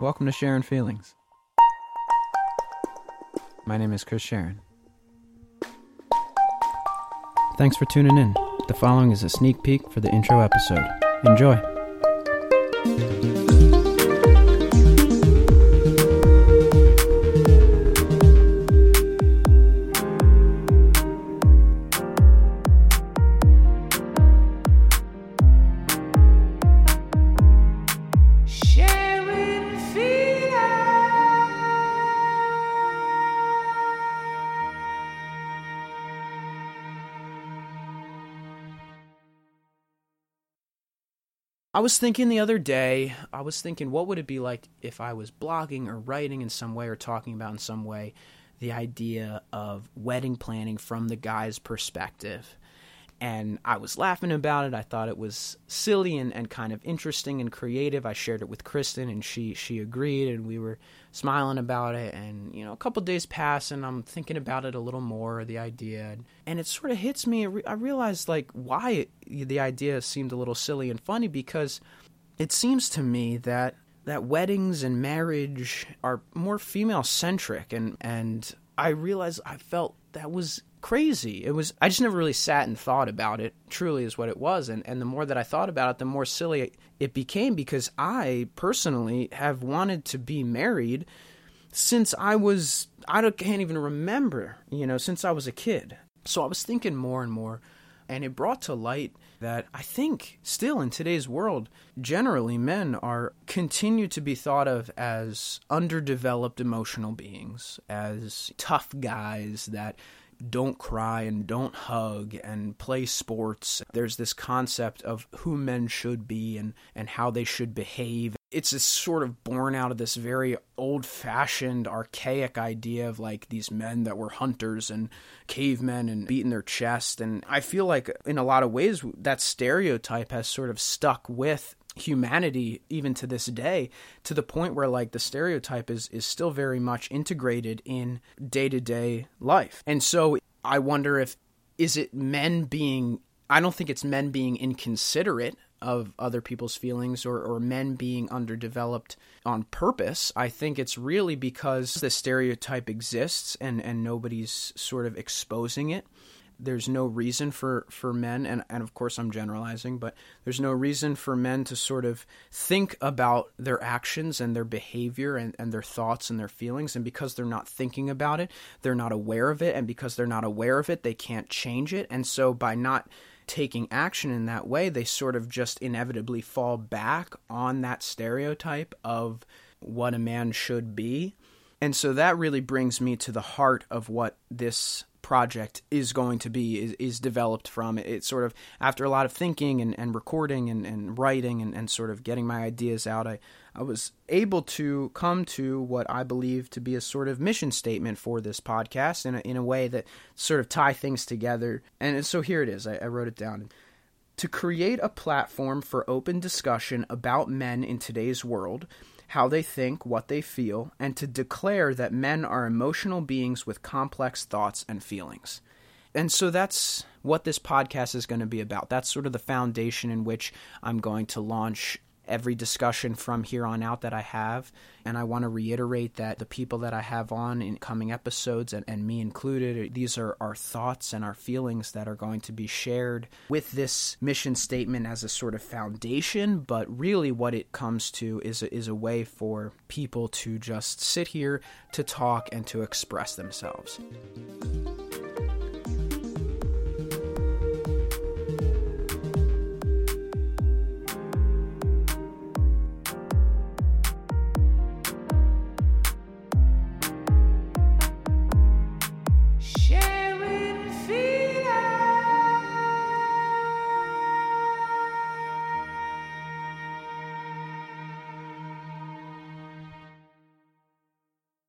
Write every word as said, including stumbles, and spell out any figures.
Welcome to Sharon Feelings. My name is Chris Sharon. Thanks for tuning in. The following is a sneak peek for the intro episode. Enjoy. I was thinking the other day, I was thinking, what would it be like if I was blogging or writing in some way or talking about in some way the idea of wedding planning from the guy's perspective? And I was laughing about it. I thought it was silly and, and kind of interesting and creative. I shared it with Kristen, and she, she agreed, and we were smiling about it. And, you know, a couple days pass, and I'm thinking about it a little more, the idea. And it sort of hits me. I realized, like, why it, the idea seemed a little silly and funny, because it seems to me that, that weddings and marriage are more female-centric. And, and I realized I felt that was crazy. It was, I just never really sat and thought about it, truly is what it was. And, and the more that I thought about it, the more silly it became, because I personally have wanted to be married since I was, I don't, can't even remember, you know, since I was a kid. So I was thinking more and more, and it brought to light that I think still in today's world, generally men are continue to be thought of as underdeveloped emotional beings, as tough guys that don't cry and don't hug and play sports. There's this concept of who men should be and, and how they should behave. It's this sort of born out of this very old-fashioned, archaic idea of like these men that were hunters and cavemen and beating their chest. And I feel like in a lot of ways that stereotype has sort of stuck with humanity even to this day, to the point where like the stereotype is is still very much integrated in day-to-day life. And so I wonder if is it men being I don't think it's men being inconsiderate of other people's feelings or, or men being underdeveloped on purpose. I think it's really because the stereotype exists and and nobody's sort of exposing it. There's no reason for, for men, and, and of course I'm generalizing, but there's no reason for men to sort of think about their actions and their behavior and, and their thoughts and their feelings. And because they're not thinking about it, they're not aware of it. And because they're not aware of it, they can't change it. And so by not taking action in that way, they sort of just inevitably fall back on that stereotype of what a man should be. And so that really brings me to the heart of what this project is going to be, is, is developed from. It sort of, after a lot of thinking and, and recording and, and writing and, and sort of getting my ideas out, I, I was able to come to what I believe to be a sort of mission statement for this podcast in a, in a way that sort of tie things together. And so here it is. I, I wrote it down. To create a platform for open discussion about men in today's world, how they think, what they feel, and to declare that men are emotional beings with complex thoughts and feelings. And so that's what this podcast is going to be about. That's sort of the foundation in which I'm going to launch every discussion from here on out that I have. And I want to reiterate that the people that I have on in coming episodes, and, and me included, these are our thoughts and our feelings that are going to be shared with this mission statement as a sort of foundation. But really what it comes to is a, is a way for people to just sit here, to talk, and to express themselves.